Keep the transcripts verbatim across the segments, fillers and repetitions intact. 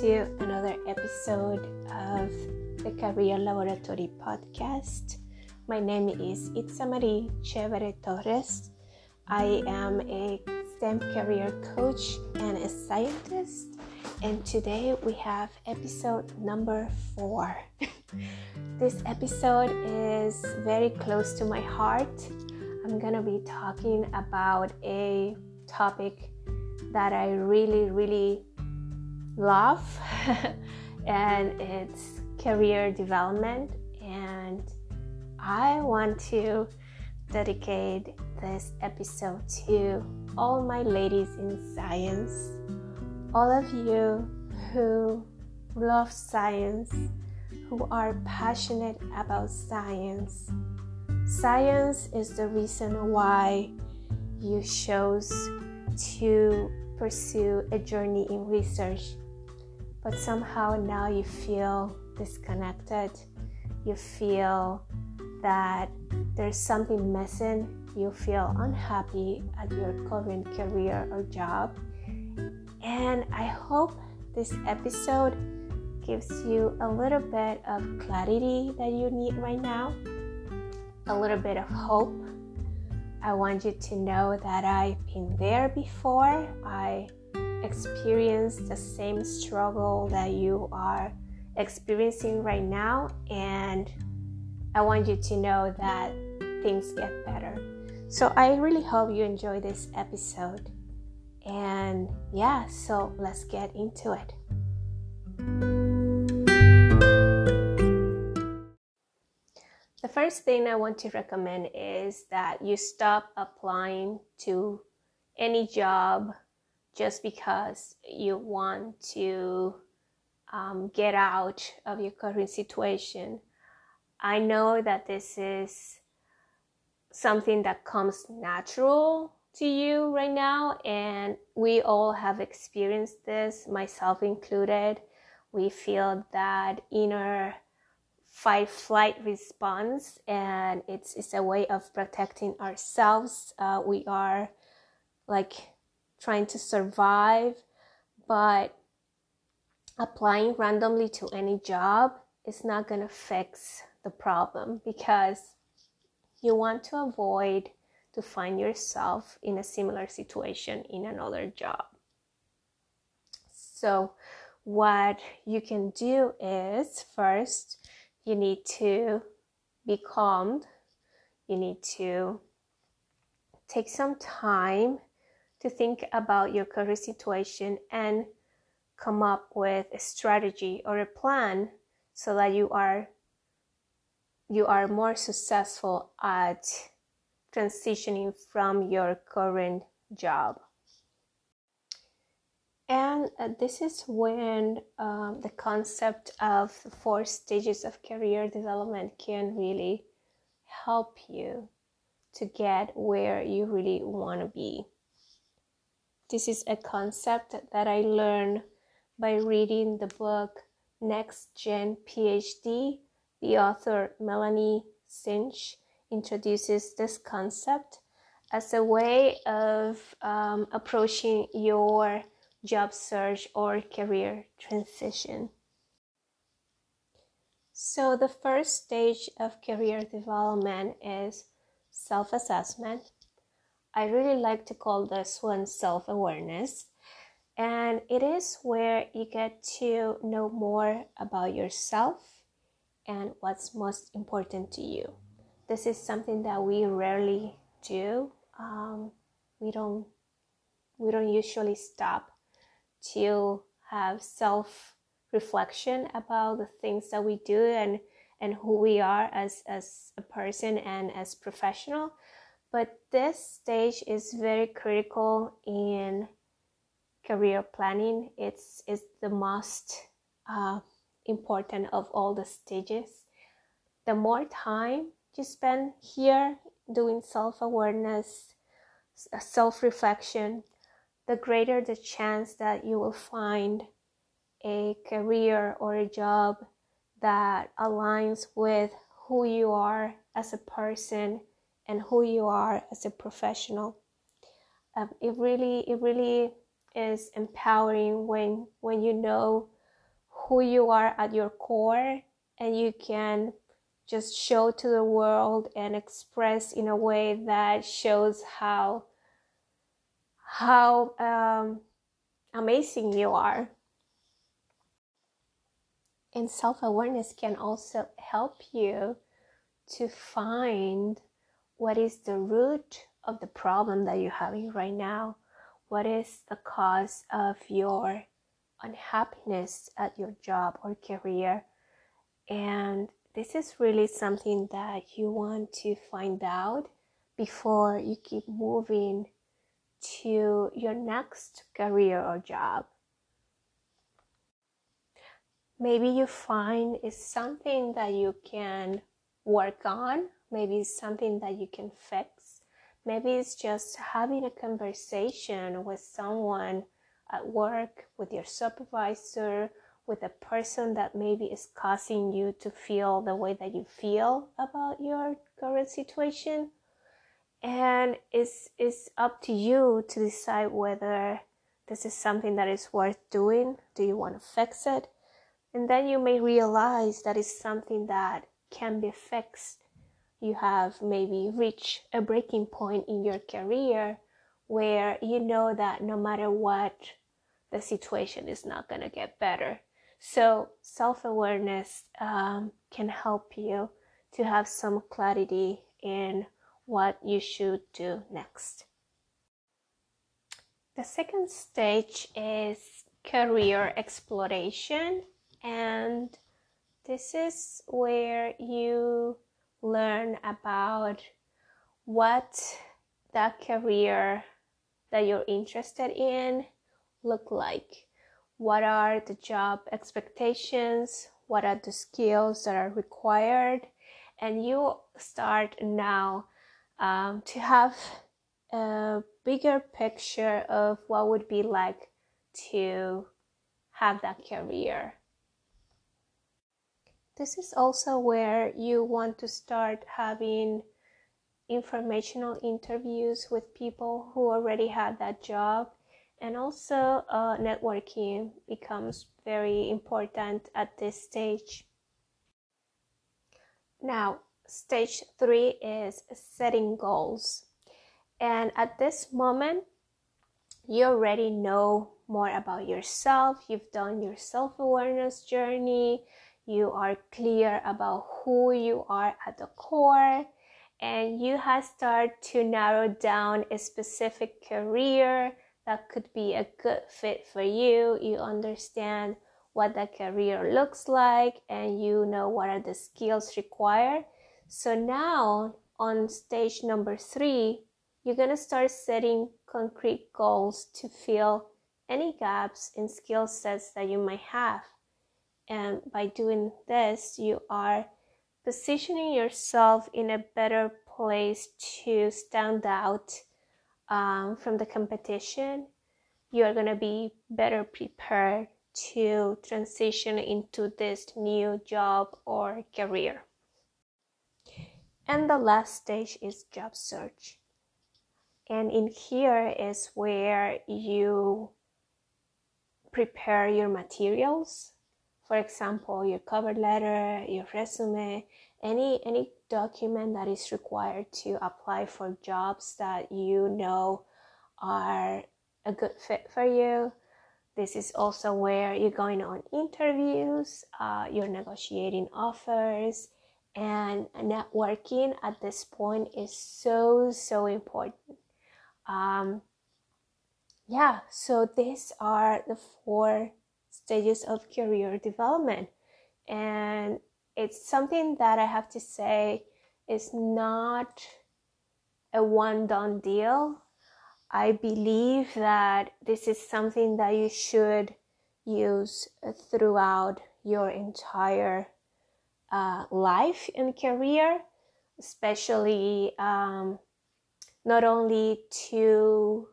to another episode of the Career Laboratory podcast. My name is Itzamari Chevere Torres. I am a STEM career coach and a scientist, and today we have episode number four. This episode is very close to my heart. I'm gonna be talking about a topic that I really, really love, and it's career development. And I want to dedicate this episode to all my ladies in science, all of you who love science, who are passionate about science. Science is the reason why you chose to pursue a journey in research, but somehow now you feel disconnected. You feel that there's something missing. You feel unhappy at your current career or job. And I hope this episode gives you a little bit of clarity that you need right now, a little bit of hope. I want you to know that I've been there before. I experienced the same struggle that you are experiencing right now, and I want you to know that things get better. So I really hope you enjoy this episode. And yeah, so let's get into it. The first thing I want to recommend is that you stop applying to any job just because you want to um, get out of your current situation. I know that this is something that comes natural to you right now, and we all have experienced this, myself included. We feel that inner fight flight response, and it's, it's a way of protecting ourselves. Uh, we are like trying to survive, but applying randomly to any job is not going to fix the problem, because you want to avoid to find yourself in a similar situation in another job. So what you can do is, first, you need to be calmed. You need to take some time to think about your current situation and come up with a strategy or a plan so that you are you are more successful at transitioning from your current job. And uh, this is when um, the concept of the four stages of career development can really help you to get where you really want to be. This is a concept that I learned by reading the book Next Gen PhD. The author Melanie Sinch introduces this concept as a way of um, approaching your job search or career transition. So the first stage of career development is self-assessment. I really like to call this one self-awareness, and it is where you get to know more about yourself and what's most important to you. This is something that we rarely do. Um, we don't we don't usually stop to have self-reflection about the things that we do and, and who we are as, as a person and as professional. But this stage is very critical in career planning. It's, it's the most uh, important of all the stages. The more time you spend here doing self-awareness, self-reflection, the greater the chance that you will find a career or a job that aligns with who you are as a person and who you are as a professional. Um, it really, it really is empowering when when you know who you are at your core, and you can just show to the world and express in a way that shows how how um, amazing you are. And self-awareness can also help you to find what is the root of the problem that you're having right now. What is the cause of your unhappiness at your job or career? And this is really something that you want to find out before you keep moving to your next career or job. Maybe you find it's something that you can work on. Maybe it's something that you can fix. Maybe it's just having a conversation with someone at work, with your supervisor, with a person that maybe is causing you to feel the way that you feel about your current situation. And it's, it's up to you to decide whether this is something that is worth doing. Do you want to fix it? And then you may realize that it's something that can be fixed. You have maybe reached a breaking point in your career where you know that no matter what, the situation is not going to get better. So self-awareness um, can help you to have some clarity in what you should do next. The second stage is career exploration. And this is where you learn about what that career that you're interested in look like. What are the job expectations? What are the skills that are required? And you start now um, to have a bigger picture of what would be like to have that career. This is also where you want to start having informational interviews with people who already had that job. And also uh, networking becomes very important at this stage. Now, stage three is setting goals. And at this moment, you already know more about yourself. You've done your self-awareness journey. You are clear about who you are at the core, and you have started to narrow down a specific career that could be a good fit for you. You understand what that career looks like, and you know what are the skills required. So now on stage number three, you're going to start setting concrete goals to fill any gaps in skill sets that you might have. And by doing this, you are positioning yourself in a better place to stand out um, from the competition. You are going to be better prepared to transition into this new job or career. And the last stage is job search. And in here is where you prepare your materials. For example, your cover letter, your resume, any any document that is required to apply for jobs that you know are a good fit for you. This is also where you're going on interviews, uh, you're negotiating offers, and networking at this point is so, so important. Um, yeah, so these are the four stages of career development, and it's something that I have to say is not a one-done deal. I believe that this is something that you should use throughout your entire uh, life and career, especially um, not only to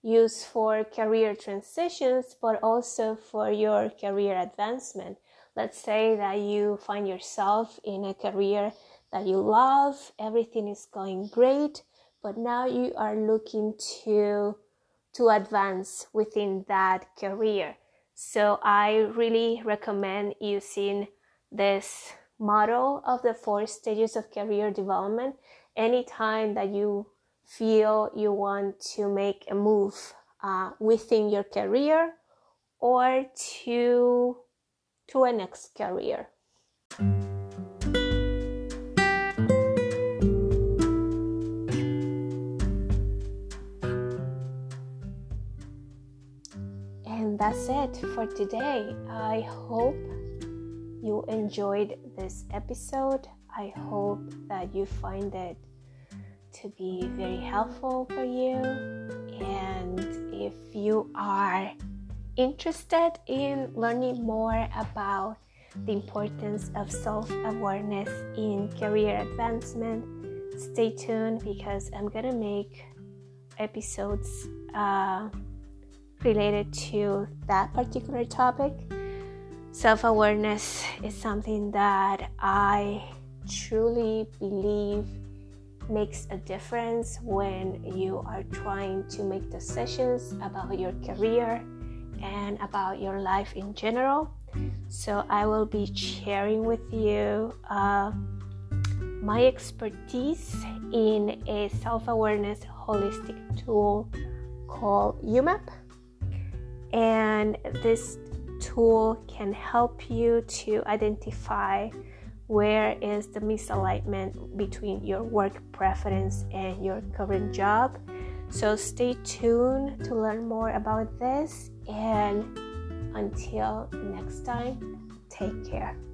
use for career transitions, but also for your career advancement. Let's say that you find yourself in a career that you love, everything is going great, but now you are looking to, to advance within that career. So I really recommend using this model of the four stages of career development anytime that you feel you want to make a move uh, within your career or to, to a next career. And that's it for today. I hope you enjoyed this episode. I hope that you find it to be very helpful for you. And if you are interested in learning more about the importance of self-awareness in career advancement, stay tuned because I'm gonna make episodes uh, related to that particular topic. Self-awareness is something that I truly believe makes a difference when you are trying to make decisions about your career and about your life in general. So I will be sharing with you uh, my expertise in a self-awareness holistic tool called U M A P. And this tool can help you to identify where is the misalignment between your work preference and your current job. So stay tuned to learn more about this, and until next time, take care.